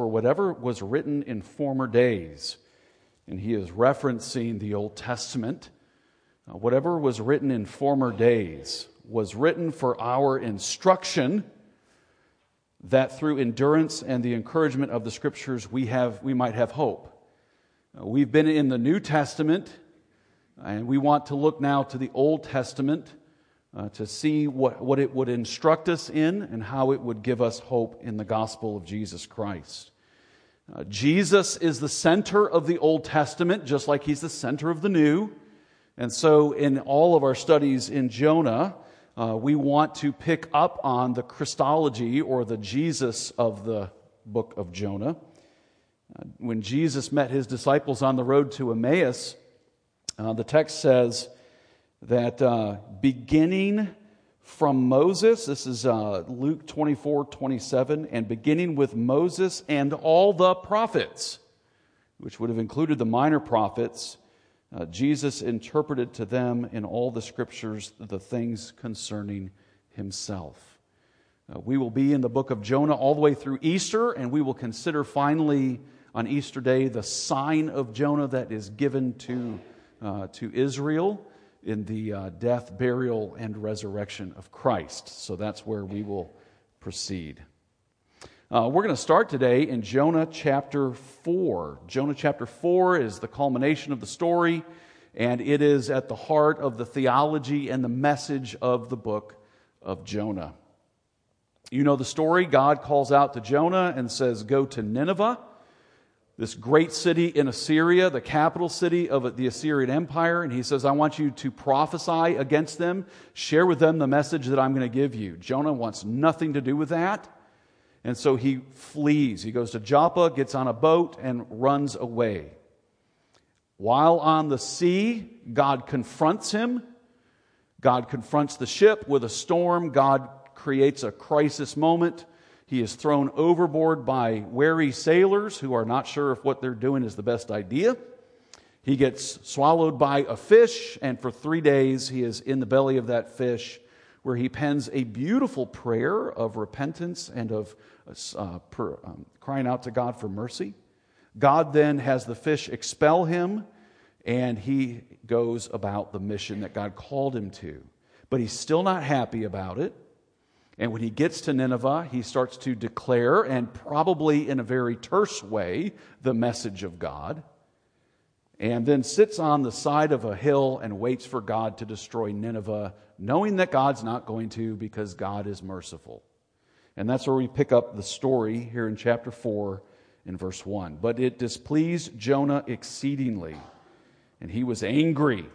for whatever was written in former days. And he is referencing the Old Testament. Whatever was written in former days was written for our instruction, that through endurance and the encouragement of the Scriptures we might have hope. We've been in the New Testament, and we want to look now to the Old Testament to see what it would instruct us in and how it would give us hope in the gospel of Jesus Christ. Jesus is the center of the Old Testament, just like he's the center of the New. And so in all of our studies in Jonah, we want to pick up on the Christology or the Jesus of the book of Jonah. When Jesus met his disciples on the road to Emmaus, the text says that beginning from Moses, this is Luke 24:27, and beginning with Moses and all the prophets, which would have included the minor prophets, Jesus interpreted to them in all the Scriptures the things concerning himself. We will be in the book of Jonah all the way through Easter, and we will consider finally on Easter Day the sign of Jonah that is given to Israel in the death, burial, and resurrection of Christ. So that's where we will proceed. We're going to start today in Jonah chapter 4. Jonah chapter 4 is the culmination of the story, and it is at the heart of the theology and the message of the book of Jonah. You know the story. God calls out to Jonah and says, "Go to Nineveh," this great city in Assyria, the capital city of the Assyrian Empire, and he says, "I want you to prophesy against them, share with them the message that I'm going to give you." Jonah wants nothing to do with that. And so he flees. He goes to Joppa, gets on a boat, and runs away. While on the sea, God confronts him. God confronts the ship with a storm. God creates a crisis moment. He is thrown overboard by wary sailors who are not sure if what they're doing is the best idea. He gets swallowed by a fish, and for 3 days he is in the belly of that fish, where he pens a beautiful prayer of repentance and of crying out to God for mercy. God then has the fish expel him, and he goes about the mission that God called him to. But he's still not happy about it. And when he gets to Nineveh, he starts to declare, and probably in a very terse way, the message of God, and then sits on the side of a hill and waits for God to destroy Nineveh, knowing that God's not going to, because God is merciful. And that's where we pick up the story here in chapter 4 in verse 1. But it displeased Jonah exceedingly, and he was angry.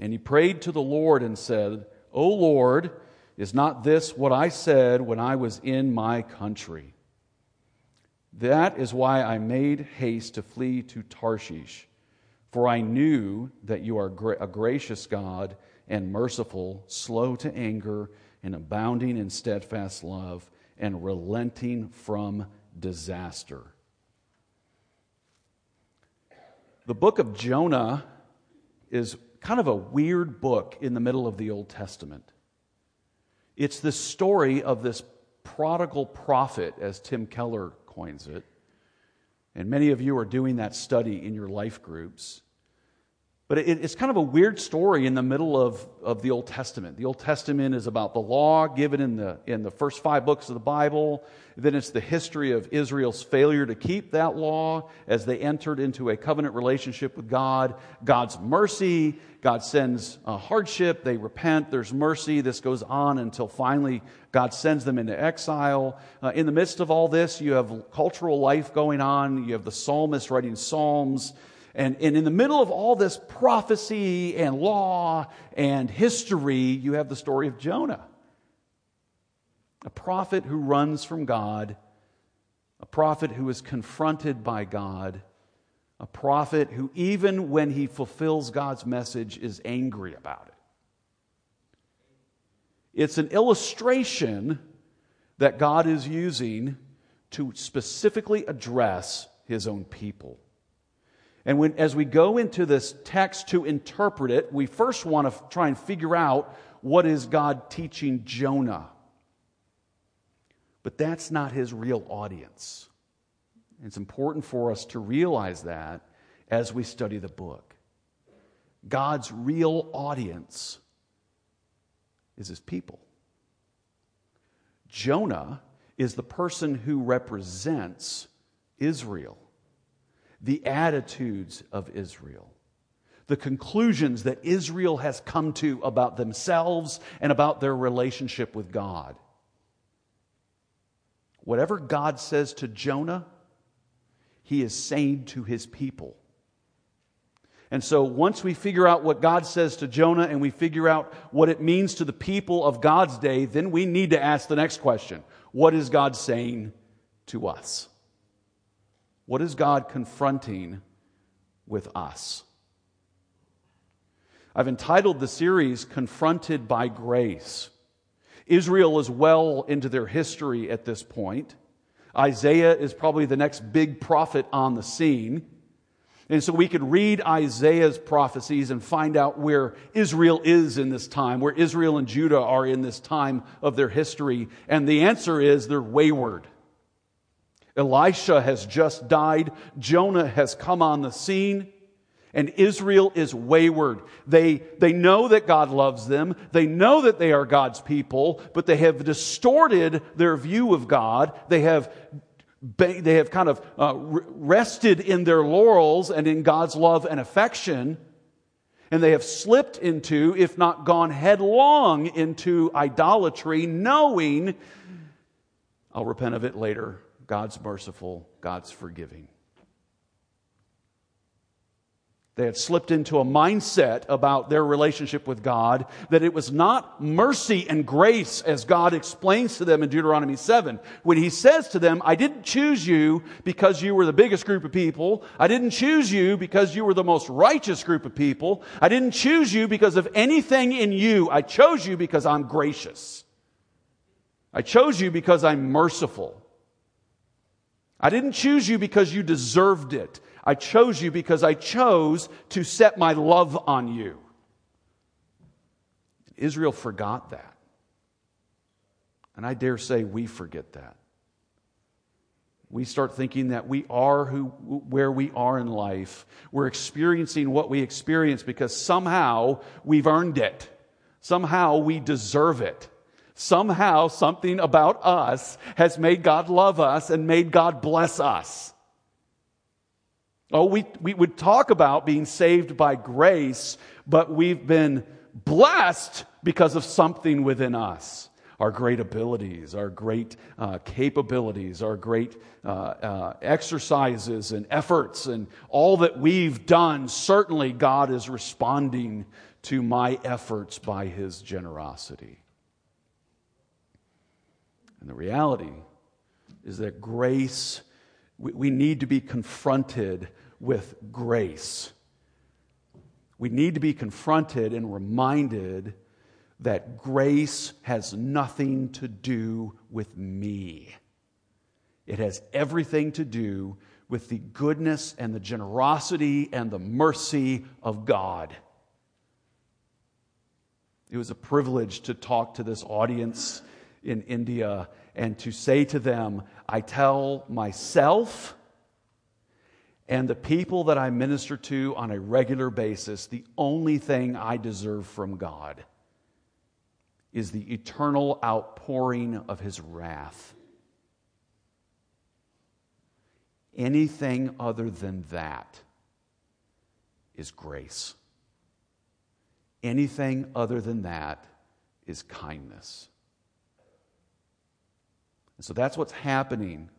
And he prayed to the Lord and said, "O Lord, is not this what I said when I was in my country? That is why I made haste to flee to Tarshish, for I knew that you are a gracious God and merciful, slow to anger, and abounding in steadfast love, and relenting from disaster." The book of Jonah is kind of a weird book in the middle of the Old Testament. It's the story of this prodigal prophet, as Tim Keller coins it, and many of you are doing that study in your life groups. But it's kind of a weird story in the middle of the Old Testament. The Old Testament is about the law given in the first 5 books of the Bible. Then it's the history of Israel's failure to keep that law as they entered into a covenant relationship with God. God's mercy. God sends a hardship. They repent. There's mercy. This goes on until finally God sends them into exile. In the midst of all this, you have cultural life going on. You have the psalmist writing psalms. And in the middle of all this prophecy and law and history, you have the story of Jonah, a prophet who runs from God, a prophet who is confronted by God, a prophet who, even when he fulfills God's message, is angry about it. It's an illustration that God is using to specifically address his own people. And as we go into this text to interpret it, we first want to try and figure out, what is God teaching Jonah? But that's not his real audience. It's important for us to realize that as we study the book. God's real audience is his people. Jonah is the person who represents Israel, the attitudes of Israel, the conclusions that Israel has come to about themselves and about their relationship with God. Whatever God says to Jonah, he is saying to his people. And so once we figure out what God says to Jonah and we figure out what it means to the people of God's day, then we need to ask the next question. What is God saying to us? What is God confronting with us? I've entitled the series, Confronted by Grace. Israel is well into their history at this point. Isaiah is probably the next big prophet on the scene. And so we could read Isaiah's prophecies and find out where Israel is in this time, where Israel and Judah are in this time of their history. And the answer is they're wayward. Elisha has just died. Jonah has come on the scene. And Israel is wayward. They know that God loves them. They know that they are God's people, but they have distorted their view of God. They have kind of rested in their laurels and in God's love and affection, and they have slipped into, if not gone headlong into, idolatry, knowing, I'll repent of it later, God's merciful, God's forgiving. They had slipped into a mindset about their relationship with God that it was not mercy and grace as God explains to them in Deuteronomy 7. When he says to them, I didn't choose you because you were the biggest group of people. I didn't choose you because you were the most righteous group of people. I didn't choose you because of anything in you. I chose you because I'm gracious. I chose you because I'm merciful. I didn't choose you because you deserved it. I chose you because I chose to set my love on you. Israel forgot that. And I dare say we forget that. We start thinking that we are where we are in life. We're experiencing what we experience because somehow we've earned it. Somehow we deserve it. Somehow something about us has made God love us and made God bless us. Oh, we would talk about being saved by grace, but we've been blessed because of something within us. Our great abilities, our great capabilities, our great exercises and efforts and all that we've done. Certainly God is responding to my efforts by his generosity. And the reality is that grace, we need to be confronted with grace. We need to be confronted and reminded that grace has nothing to do with me. It has everything to do with the goodness and the generosity and the mercy of God. It was a privilege to talk to this audience in India and to say to them, I tell myself and the people that I minister to on a regular basis, the only thing I deserve from God is the eternal outpouring of his wrath. Anything other than that is grace. Anything other than that is kindness. So that's what's happening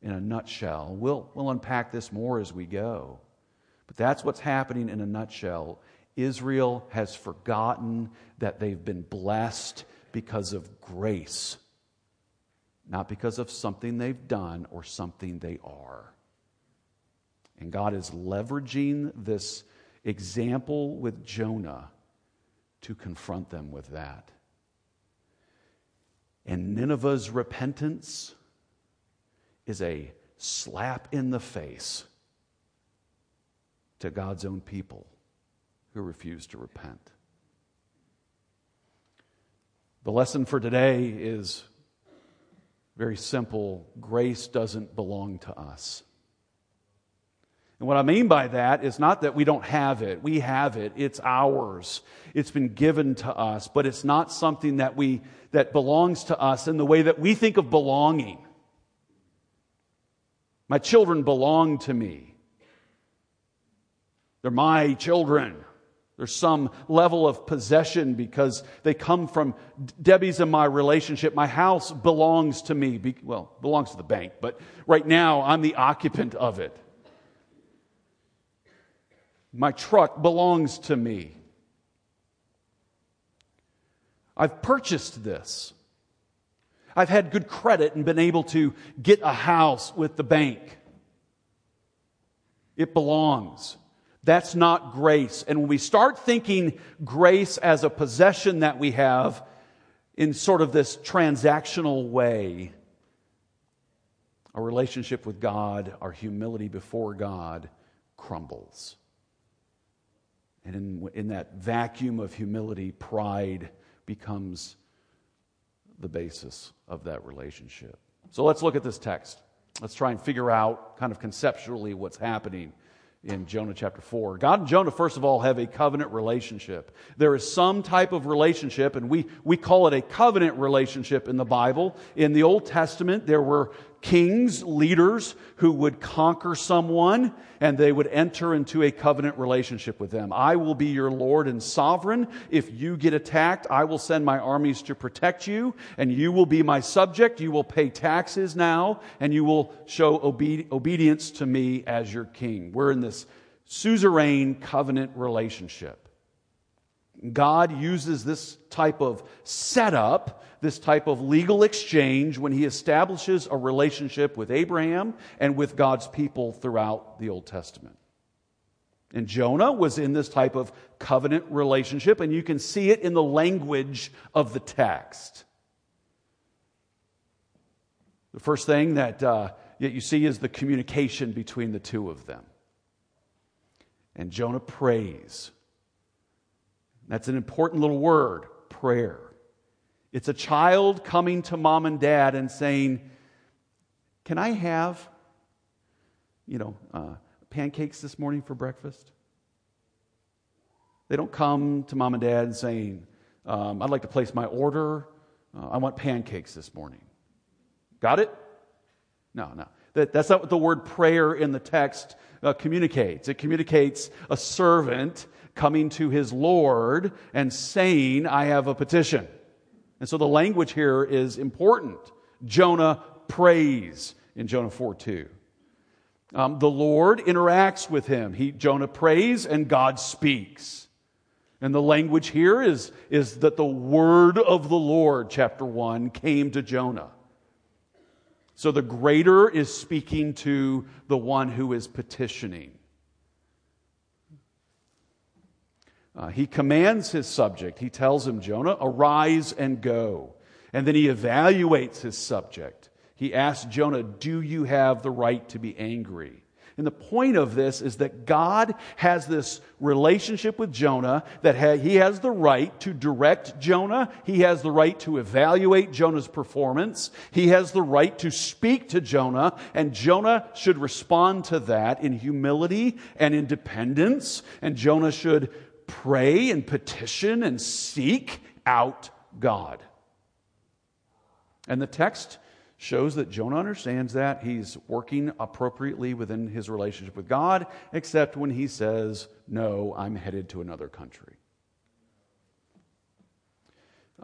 in a nutshell. We'll unpack this more as we go. But that's what's happening in a nutshell. Israel has forgotten that they've been blessed because of grace, not because of something they've done or something they are. And God is leveraging this example with Jonah to confront them with that. And Nineveh's repentance is a slap in the face to God's own people who refuse to repent. The lesson for today is very simple. Grace doesn't belong to us. And what I mean by that is not that we don't have it. We have it. It's ours. It's been given to us, but it's not something that belongs to us in the way that we think of belonging. My children belong to me. They're my children. There's some level of possession because they come from Debbie's and my relationship. My house belongs to me. Well, belongs to the bank, but right now I'm the occupant of it. My truck belongs to me. I've purchased this. I've had good credit and been able to get a house with the bank. It belongs. That's not grace. And when we start thinking grace as a possession that we have in sort of this transactional way, our relationship with God, our humility before God crumbles. And in that vacuum of humility, pride becomes the basis of that relationship. So let's look at this text. Let's try and figure out kind of conceptually what's happening in Jonah chapter 4. God and Jonah, first of all, have a covenant relationship. There is some type of relationship, and we call it a covenant relationship in the Bible. In the Old Testament, there were kings, leaders, who would conquer someone, and they would enter into a covenant relationship with them. I will be your Lord and sovereign. If you get attacked, I will send my armies to protect you, and you will be my subject. You will pay taxes now, and you will show obedience to me as your king. We're in this suzerain covenant relationship. God uses this type of setup, this type of legal exchange, when he establishes a relationship with Abraham and with God's people throughout the Old Testament. And Jonah was in this type of covenant relationship, and you can see it in the language of the text. The first thing that you see is the communication between the two of them. And Jonah prays. That's an important little word, prayer. It's a child coming to mom and dad and saying, can I have, pancakes this morning for breakfast? They don't come to mom and dad and saying, I'd like to place my order. I want pancakes this morning. Got it? No. That's not what the word prayer in the text communicates. It communicates a servant coming to his Lord and saying, I have a petition. And so the language here is important. Jonah prays in Jonah 4:2. The Lord interacts with him. Jonah prays and God speaks. And the language here is that the word of the Lord, chapter 1, came to Jonah. So the greater is speaking to the one who is petitioning. He commands his subject. He tells him, Jonah, arise and go. And then he evaluates his subject. He asks Jonah, do you have the right to be angry? And the point of this is that God has this relationship with Jonah, that he has the right to direct Jonah. He has the right to evaluate Jonah's performance. He has the right to speak to Jonah, and Jonah should respond to that in humility and in dependence, and Jonah should pray and petition and seek out God. And the text shows that Jonah understands that. He's working appropriately within his relationship with God, except when he says, no, I'm headed to another country.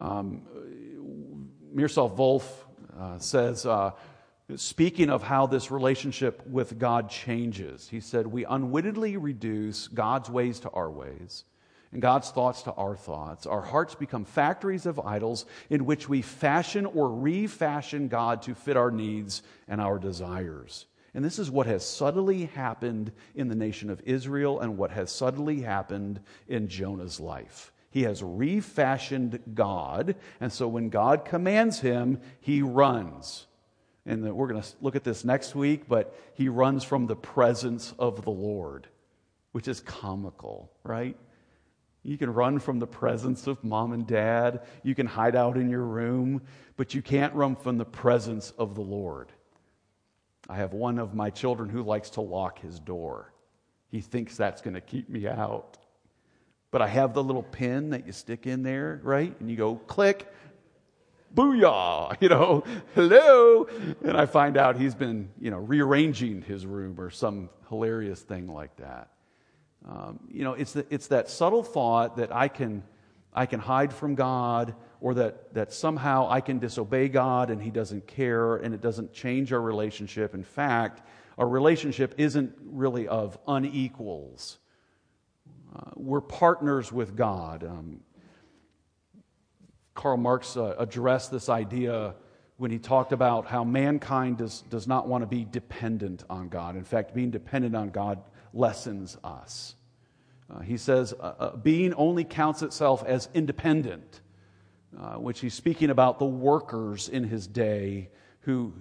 Mircea Volf says, speaking of how this relationship with God changes, he said, we unwittingly reduce God's ways to our ways and God's thoughts to our thoughts. Our hearts become factories of idols in which we fashion or refashion God to fit our needs and our desires. And this is what has subtly happened in the nation of Israel and what has subtly happened in Jonah's life. He has refashioned God, and so when God commands him, he runs. And we're going to look at this next week, but he runs from the presence of the Lord, which is comical, right? You can run from the presence of mom and dad. You can hide out in your room, but you can't run from the presence of the Lord. I have one of my children who likes to lock his door. He thinks that's going to keep me out. But I have the little pin that you stick in there, right? And you go, click, booyah, hello. And I find out he's been, rearranging his room or some hilarious thing like that. It's that subtle thought that I can hide from God, or that somehow I can disobey God and He doesn't care, and it doesn't change our relationship. In fact, our relationship isn't really of unequals. We're partners with God. Karl Marx addressed this idea when he talked about how mankind does not want to be dependent on God. In fact, being dependent on God lessens us. He says, being only counts itself as independent, which he's speaking about the workers in his day who,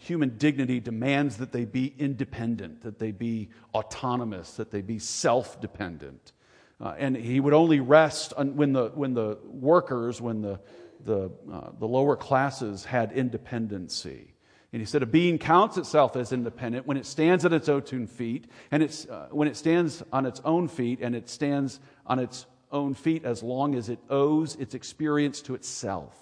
human dignity demands that they be independent, that they be autonomous, that they be self-dependent. And he would only rest when the workers, when the lower classes had independency. And he said, a being counts itself as independent when it stands at its own feet, and it stands on its own feet as long as it owes its experience to itself.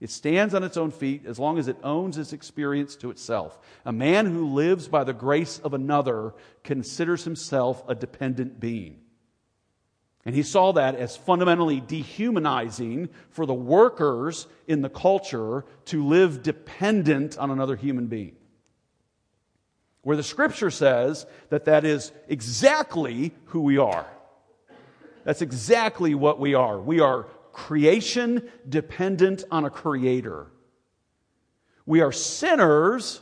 It stands on its own feet as long as it owns its experience to itself. A man who lives by the grace of another considers himself a dependent being. And he saw that as fundamentally dehumanizing for the workers in the culture to live dependent on another human being. Where the Scripture says that is exactly who we are. That's exactly what we are. We are creation dependent on a Creator. We are sinners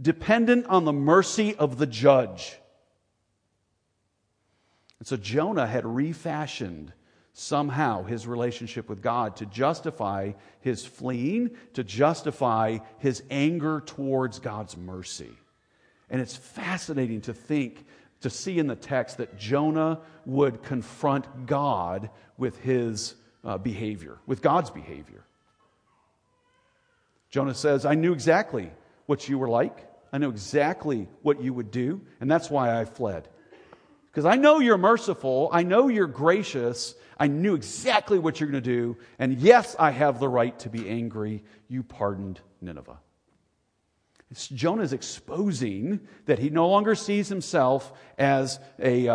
dependent on the mercy of the Judge. And so Jonah had refashioned somehow his relationship with God to justify his fleeing, to justify his anger towards God's mercy. And it's fascinating to think, to see in the text that Jonah would confront God with his behavior, with God's behavior. Jonah says, I knew exactly what you were like. I know exactly what you would do, and that's why I fled. Because I know you're merciful, I know you're gracious, I knew exactly what you're going to do, and yes, I have the right to be angry. You pardoned Nineveh. Jonah's exposing that he no longer sees himself as a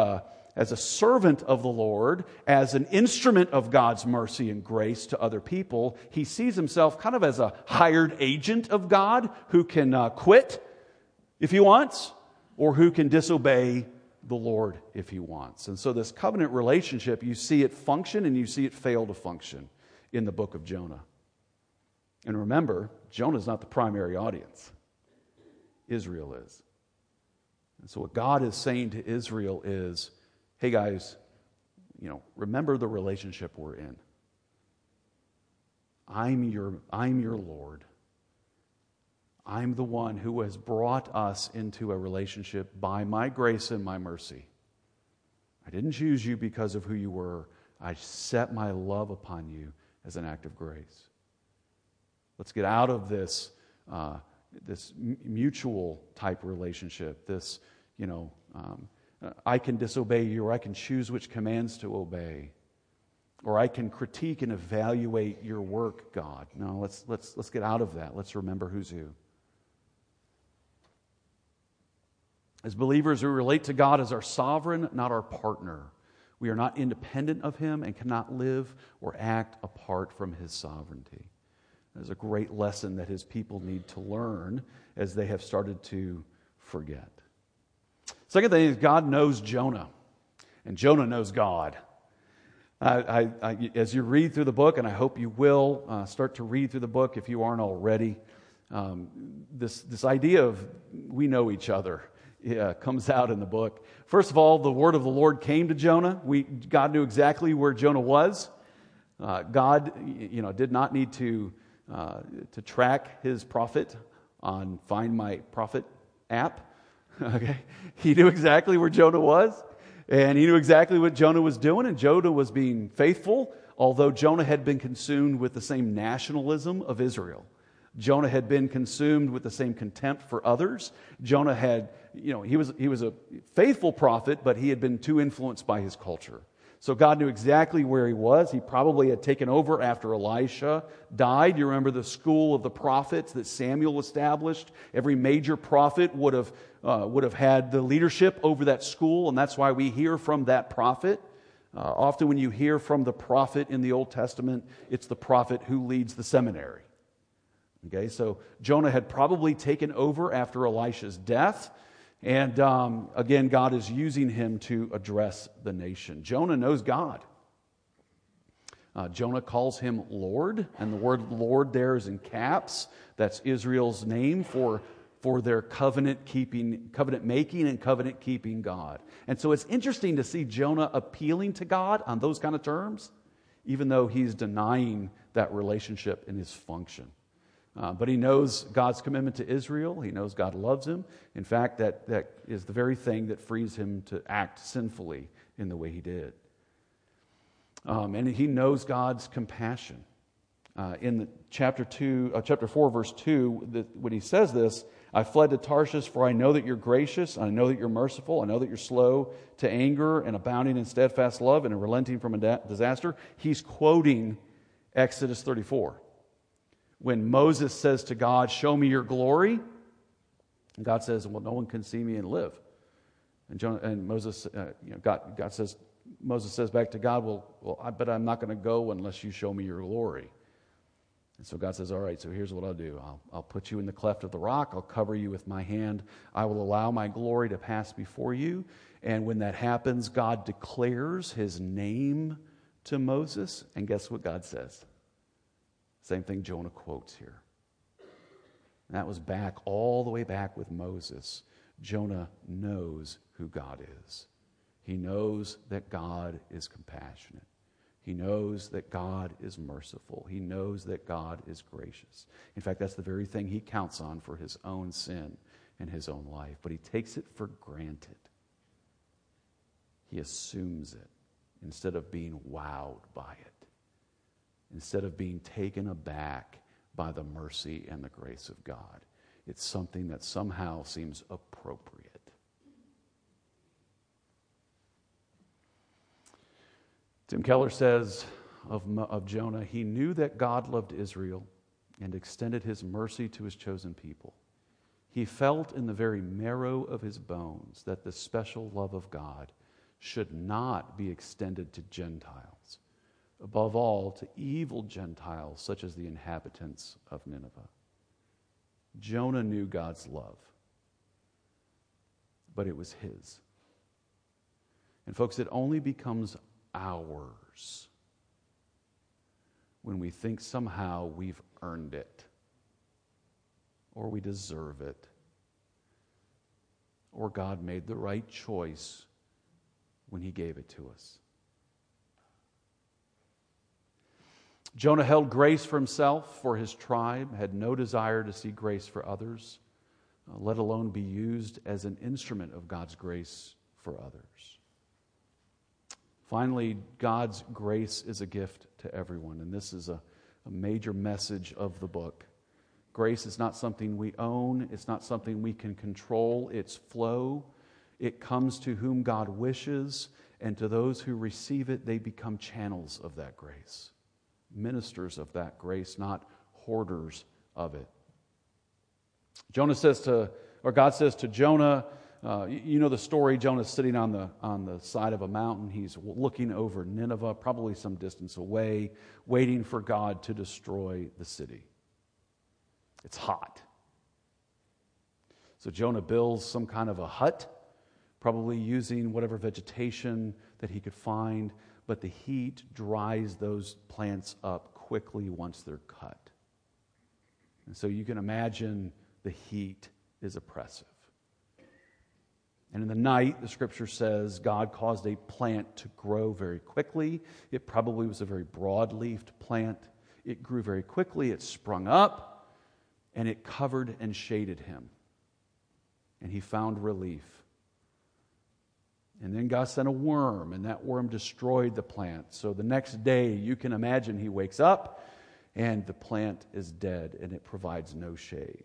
servant of the Lord, as an instrument of God's mercy and grace to other people. He sees himself kind of as a hired agent of God who can quit if he wants, or who can disobey the Lord if he wants. And so this covenant relationship, you see it function and you see it fail to function in the book of Jonah. And remember, Jonah's not the primary audience. Israel is. And so what God is saying to Israel is, hey guys, remember the relationship we're in. I'm your Lord. I'm the one who has brought us into a relationship by my grace and my mercy. I didn't choose you because of who you were. I set my love upon you as an act of grace. Let's get out of this this mutual type relationship. This, I can disobey you, or I can choose which commands to obey, or I can critique and evaluate your work, God. No, let's get out of that. Let's remember who's who. As believers, we relate to God as our sovereign, not our partner. We are not independent of Him and cannot live or act apart from His sovereignty. That is a great lesson that His people need to learn as they have started to forget. Second thing is, God knows Jonah, and Jonah knows God. I as you read through the book, and I hope you will start to read through the book if you aren't already, this idea of we know each other comes out in the book. First of all, the word of the Lord came to Jonah. God knew exactly where Jonah was. God did not need to track his prophet on Find My Prophet app. Okay, he knew exactly where Jonah was. And he knew exactly what Jonah was doing, and Jonah was being faithful, although Jonah had been consumed with the same nationalism of Israel. Jonah had been consumed with the same contempt for others. Jonah had, he was a faithful prophet, but he had been too influenced by his culture. So God knew exactly where he was. He probably had taken over after Elisha died. You remember the school of the prophets that Samuel established? Every major prophet would have had the leadership over that school, and that's why we hear from that prophet. Often when you hear from the prophet in the Old Testament, it's the prophet who leads the seminary. Okay, so Jonah had probably taken over after Elisha's death. And again, God is using him to address the nation. Jonah knows God. Jonah calls him Lord, and the word Lord there is in caps. That's Israel's name for their covenant-making and covenant-keeping God. And so it's interesting to see Jonah appealing to God on those kind of terms, even though he's denying that relationship and his function. But he knows God's commitment to Israel. He knows God loves him. In fact, that is the very thing that frees him to act sinfully in the way he did. And he knows God's compassion. In chapter 4, verse 2, when he says this, I fled to Tarshish, for I know that you're gracious, I know that you're merciful, I know that you're slow to anger and abounding in steadfast love and relenting from disaster. He's quoting Exodus 34. When Moses says to God, show me your glory, and God says, well, no one can see me and live. And Moses says back to God, but I'm not going to go unless you show me your glory. And so God says, all right, so here's what I'll do. I'll put you in the cleft of the rock. I'll cover you with my hand. I will allow my glory to pass before you. And when that happens, God declares his name to Moses. And guess what God says? Same thing Jonah quotes here. And that was back, all the way back with Moses. Jonah knows who God is. He knows that God is compassionate. He knows that God is merciful. He knows that God is gracious. In fact, that's the very thing he counts on for his own sin and his own life. But he takes it for granted. He assumes it instead of being wowed by it. Instead of being taken aback by the mercy and the grace of God. It's something that somehow seems appropriate. Tim Keller says of Jonah, he knew that God loved Israel and extended his mercy to his chosen people. He felt in the very marrow of his bones that the special love of God should not be extended to Gentiles. Above all, to evil Gentiles such as the inhabitants of Nineveh. Jonah knew God's love, but it was his. And folks, it only becomes ours when we think somehow we've earned it, or we deserve it, or God made the right choice when he gave it to us. Jonah held grace for himself, for his tribe, had no desire to see grace for others, let alone be used as an instrument of God's grace for others. Finally, God's grace is a gift to everyone, and this is a major message of the book. Grace is not something we own, it's not something we can control, its flow. It comes to whom God wishes, and to those who receive it, they become channels of that grace. Ministers of that grace, not hoarders of it. God says to Jonah, you know the story. Jonah's sitting on the side of a mountain. He's looking over Nineveh, probably some distance away, waiting for God to destroy the city. It's hot. So Jonah builds some kind of a hut, probably using whatever vegetation that he could find. But the heat dries those plants up quickly once they're cut. And so you can imagine the heat is oppressive. And in the night, the scripture says, God caused a plant to grow very quickly. It probably was a very broad-leafed plant. It grew very quickly, it sprung up, and it covered and shaded him. And he found relief. And then God sent a worm, and that worm destroyed the plant. So the next day, you can imagine he wakes up, and the plant is dead, and it provides no shade.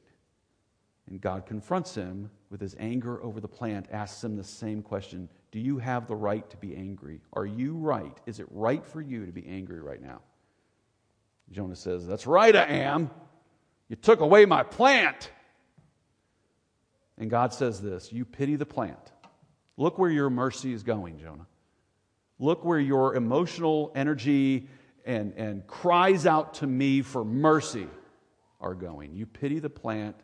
And God confronts him with his anger over the plant, asks him the same question. Do you have the right to be angry? Are you right? Is it right for you to be angry right now? Jonah says, that's right, I am. You took away my plant. And God says this, you pity the plant. Look where your mercy is going, Jonah. Look where your emotional energy and cries out to me for mercy are going. You pity the plant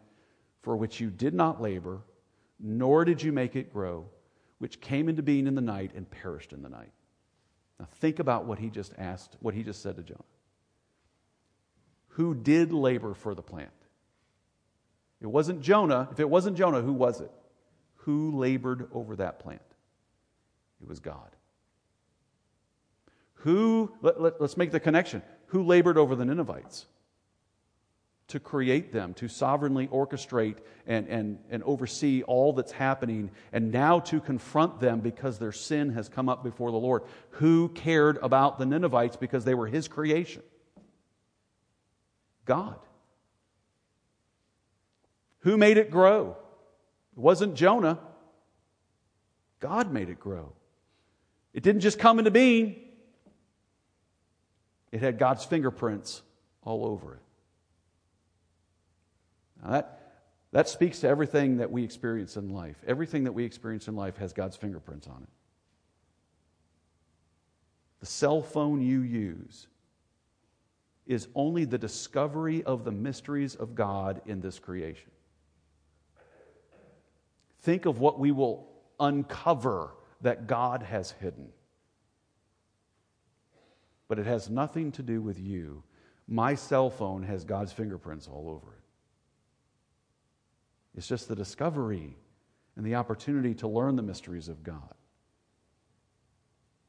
for which you did not labor, nor did you make it grow, which came into being in the night and perished in the night. Now think about what he just asked, what he just said to Jonah. Who did labor for the plant? It wasn't Jonah. If it wasn't Jonah, who was it? Who labored over that plant? It was God. Who, let's make the connection. Who labored over the Ninevites? To create them, to sovereignly orchestrate and oversee all that's happening, and now to confront them because their sin has come up before the Lord. Who cared about the Ninevites because they were His creation? God. Who made it grow? It wasn't Jonah. God made it grow. It didn't just come into being. It had God's fingerprints all over it. Now that speaks to everything that we experience in life. Everything that we experience in life has God's fingerprints on it. The cell phone you use is only the discovery of the mysteries of God in this creation. Think of what we will uncover that God has hidden. But it has nothing to do with you. My cell phone has God's fingerprints all over it. It's just the discovery and the opportunity to learn the mysteries of God.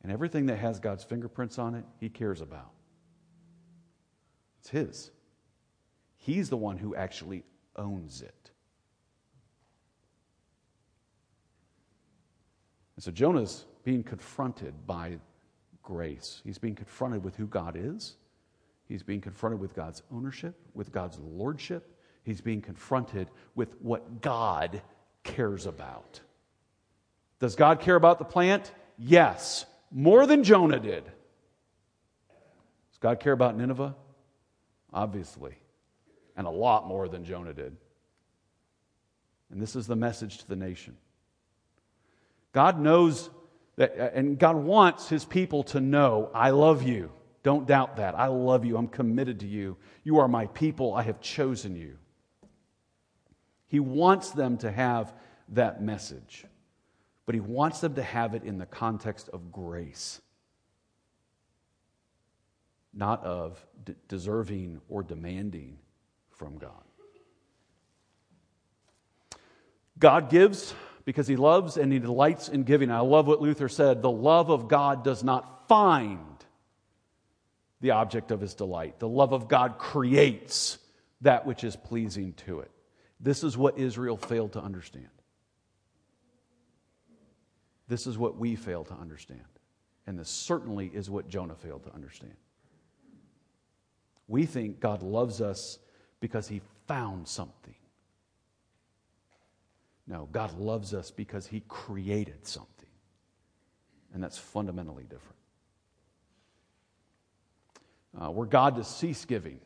And everything that has God's fingerprints on it, He cares about. It's His. He's the one who actually owns it. And so Jonah's being confronted by grace. He's being confronted with who God is. He's being confronted with God's ownership, with God's lordship. He's being confronted with what God cares about. Does God care about the plant? Yes, more than Jonah did. Does God care about Nineveh? Obviously, and a lot more than Jonah did. And this is the message to the nation. God knows that, and God wants His people to know, I love you. Don't doubt that. I love you. I'm committed to you. You are my people. I have chosen you. He wants them to have that message, but He wants them to have it in the context of grace, not of deserving or demanding from God. God gives because He loves and He delights in giving. I love what Luther said, the love of God does not find the object of His delight. The love of God creates that which is pleasing to it. This is what Israel failed to understand. This is what we fail to understand. And this certainly is what Jonah failed to understand. We think God loves us because He found something. No, God loves us because He created something. And that's fundamentally different. Were God to cease giving,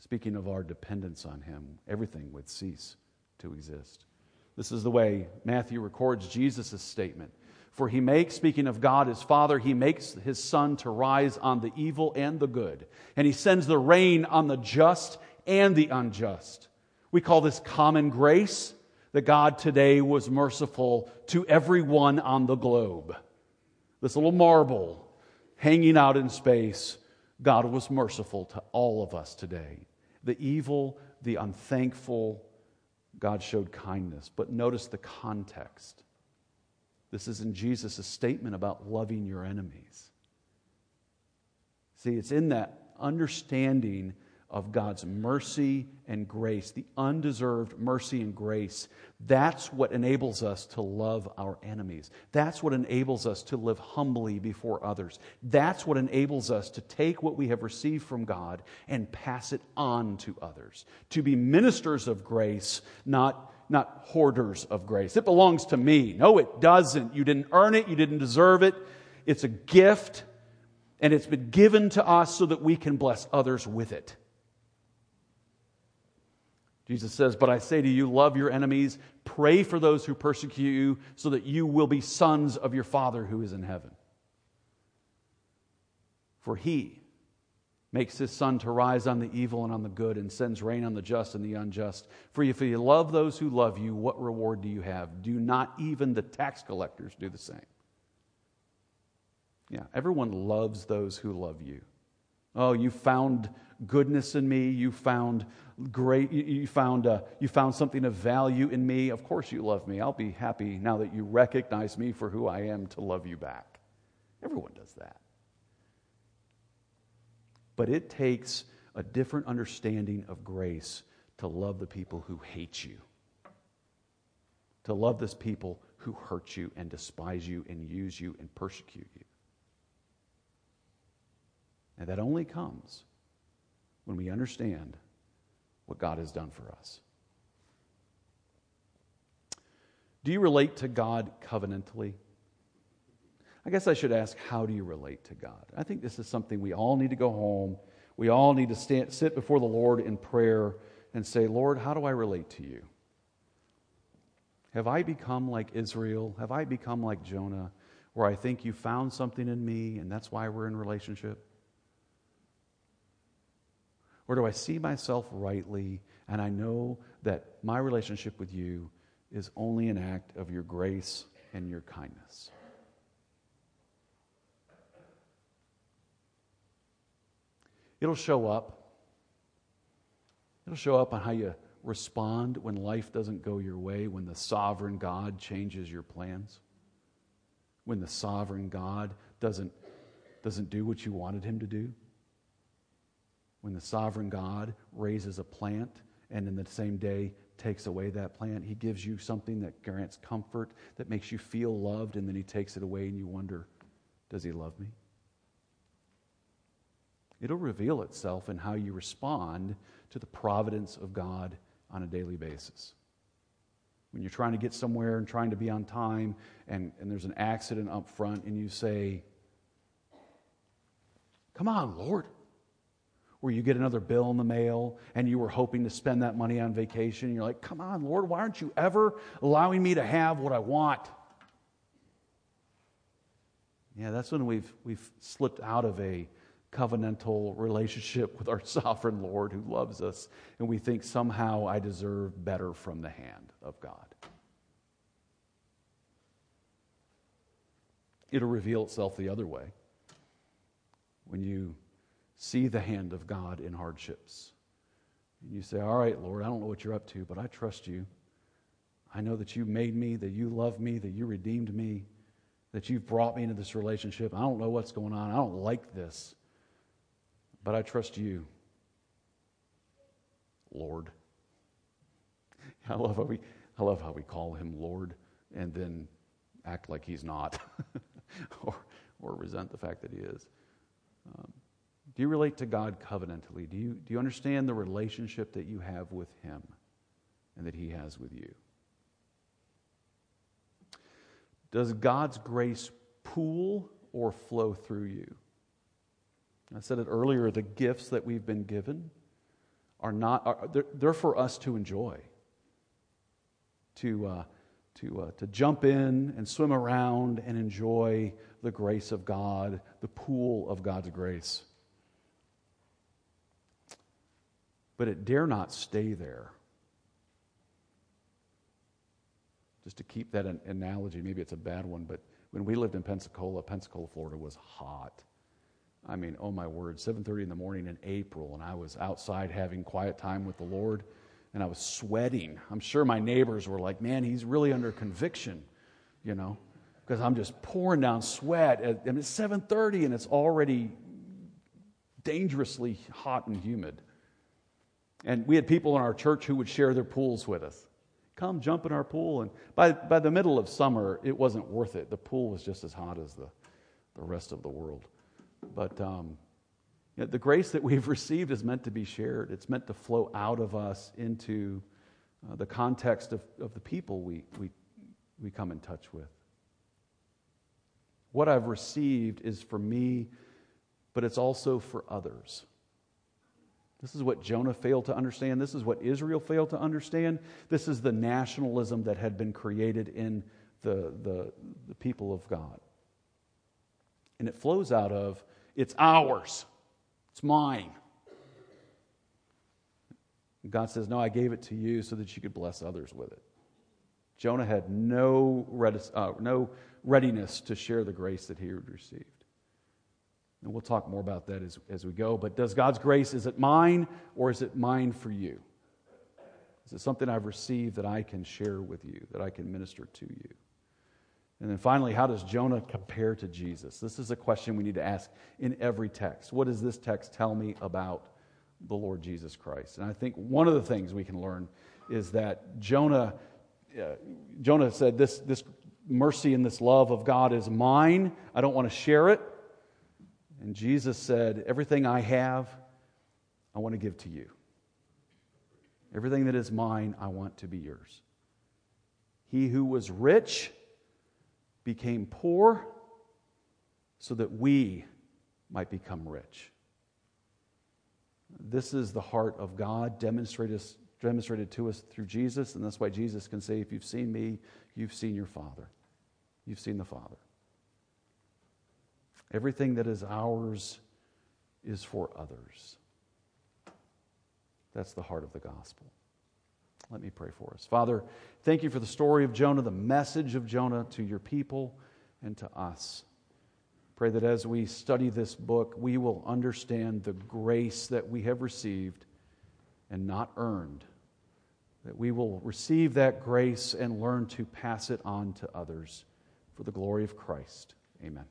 speaking of our dependence on Him, everything would cease to exist. This is the way Matthew records Jesus' statement. For He makes, speaking of God as Father, He makes His sun to rise on the evil and the good. And He sends the rain on the just and the unjust. We call this common grace, that God today was merciful to everyone on the globe. This little marble hanging out in space, God was merciful to all of us today. The evil, the unthankful, God showed kindness. But notice the context. This is in Jesus' statement about loving your enemies. See, it's in that understanding of God's mercy and grace, the undeserved mercy and grace. That's what enables us to love our enemies. That's what enables us to live humbly before others. That's what enables us to take what we have received from God and pass it on to others, to be ministers of grace, not hoarders of grace. It belongs to me. No, it doesn't. You didn't earn it. You didn't deserve it. It's a gift, and it's been given to us so that we can bless others with it. Jesus says, "But I say to you, love your enemies, pray for those who persecute you, so that you will be sons of your Father who is in heaven. For he makes his sun to rise on the evil and on the good, and sends rain on the just and the unjust. For if you love those who love you, what reward do you have? Do not even the tax collectors do the same?" Yeah, everyone loves those who love you. Oh, you found goodness in me. You found great. You found something of value in me. Of course, you love me. I'll be happy now that you recognize me for who I am to love you back. Everyone does that. But it takes a different understanding of grace to love the people who hate you, to love those people who hurt you and despise you and use you and persecute you. And that only comes when we understand what God has done for us. Do you relate to God covenantally? I guess I should ask, how do you relate to God? I think this is something we all need to go home. We all need to sit before the Lord in prayer and say, "Lord, how do I relate to you? Have I become like Israel? Have I become like Jonah, where I think you found something in me and that's why we're in relationship? Or do I see myself rightly, and I know that my relationship with you is only an act of your grace and your kindness?" It'll show up. It'll show up on how you respond when life doesn't go your way, when the sovereign God changes your plans, when the sovereign God doesn't do what you wanted him to do. When the sovereign God raises a plant and in the same day takes away that plant, he gives you something that grants comfort, that makes you feel loved, and then he takes it away and you wonder, does he love me? It'll reveal itself in how you respond to the providence of God on a daily basis. When you're trying to get somewhere and trying to be on time and there's an accident up front and you say, "Come on, Lord." Or you get another bill in the mail and you were hoping to spend that money on vacation. And you're like, "Come on, Lord, why aren't you ever allowing me to have what I want?" Yeah, that's when we've slipped out of a covenantal relationship with our sovereign Lord who loves us, and we think somehow I deserve better from the hand of God. It'll reveal itself the other way when you see the hand of God in hardships. And you say, "All right, Lord, I don't know what you're up to, but I trust you. I know that you made me, that you love me, that you redeemed me, that you've brought me into this relationship. I don't know what's going on. I don't like this, but I trust you, Lord." I love how we call him Lord and then act like he's not or resent the fact that he is. Do you relate to God covenantally? Do you understand the relationship that you have with him and that he has with you? Does God's grace pool or flow through you? I said it earlier, the gifts that we've been given are for us to enjoy, to jump in and swim around and enjoy the grace of God, the pool of God's grace. But it dare not stay there. Just to keep that analogy, maybe it's a bad one, but when we lived in Pensacola, Florida was hot. I mean, oh my word, 7:30 in the morning in April, and I was outside having quiet time with the Lord, and I was sweating. I'm sure my neighbors were like, "Man, he's really under conviction," because I'm just pouring down sweat. And it's 7:30, and it's already dangerously hot and humid. And we had people in our church who would share their pools with us. Come jump in our pool. And by the middle of summer, it wasn't worth it. The pool was just as hot as the rest of the world. But you know, the grace that we've received is meant to be shared. It's meant to flow out of us into the context of the people we come in touch with. What I've received is for me, but it's also for others. This is what Jonah failed to understand. This is what Israel failed to understand. This is the nationalism that had been created in the people of God. And it flows out of, it's ours. It's mine. And God says, no, I gave it to you so that you could bless others with it. Jonah had no readiness to share the grace that he had received. And we'll talk more about that as we go. But does God's grace, is it mine or is it mine for you? Is it something I've received that I can share with you, that I can minister to you? And then finally, how does Jonah compare to Jesus? This is a question we need to ask in every text. What does this text tell me about the Lord Jesus Christ? And I think one of the things we can learn is that Jonah said, this mercy and this love of God is mine. I don't want to share it. And Jesus said, everything I have, I want to give to you. Everything that is mine, I want to be yours. He who was rich became poor so that we might become rich. This is the heart of God demonstrated to us through Jesus, and that's why Jesus can say, if you've seen me, you've seen your Father. You've seen the Father. Everything that is ours is for others. That's the heart of the gospel. Let me pray for us. Father, thank you for the story of Jonah, the message of Jonah to your people and to us. Pray that as we study this book, we will understand the grace that we have received and not earned, that we will receive that grace and learn to pass it on to others for the glory of Christ. Amen.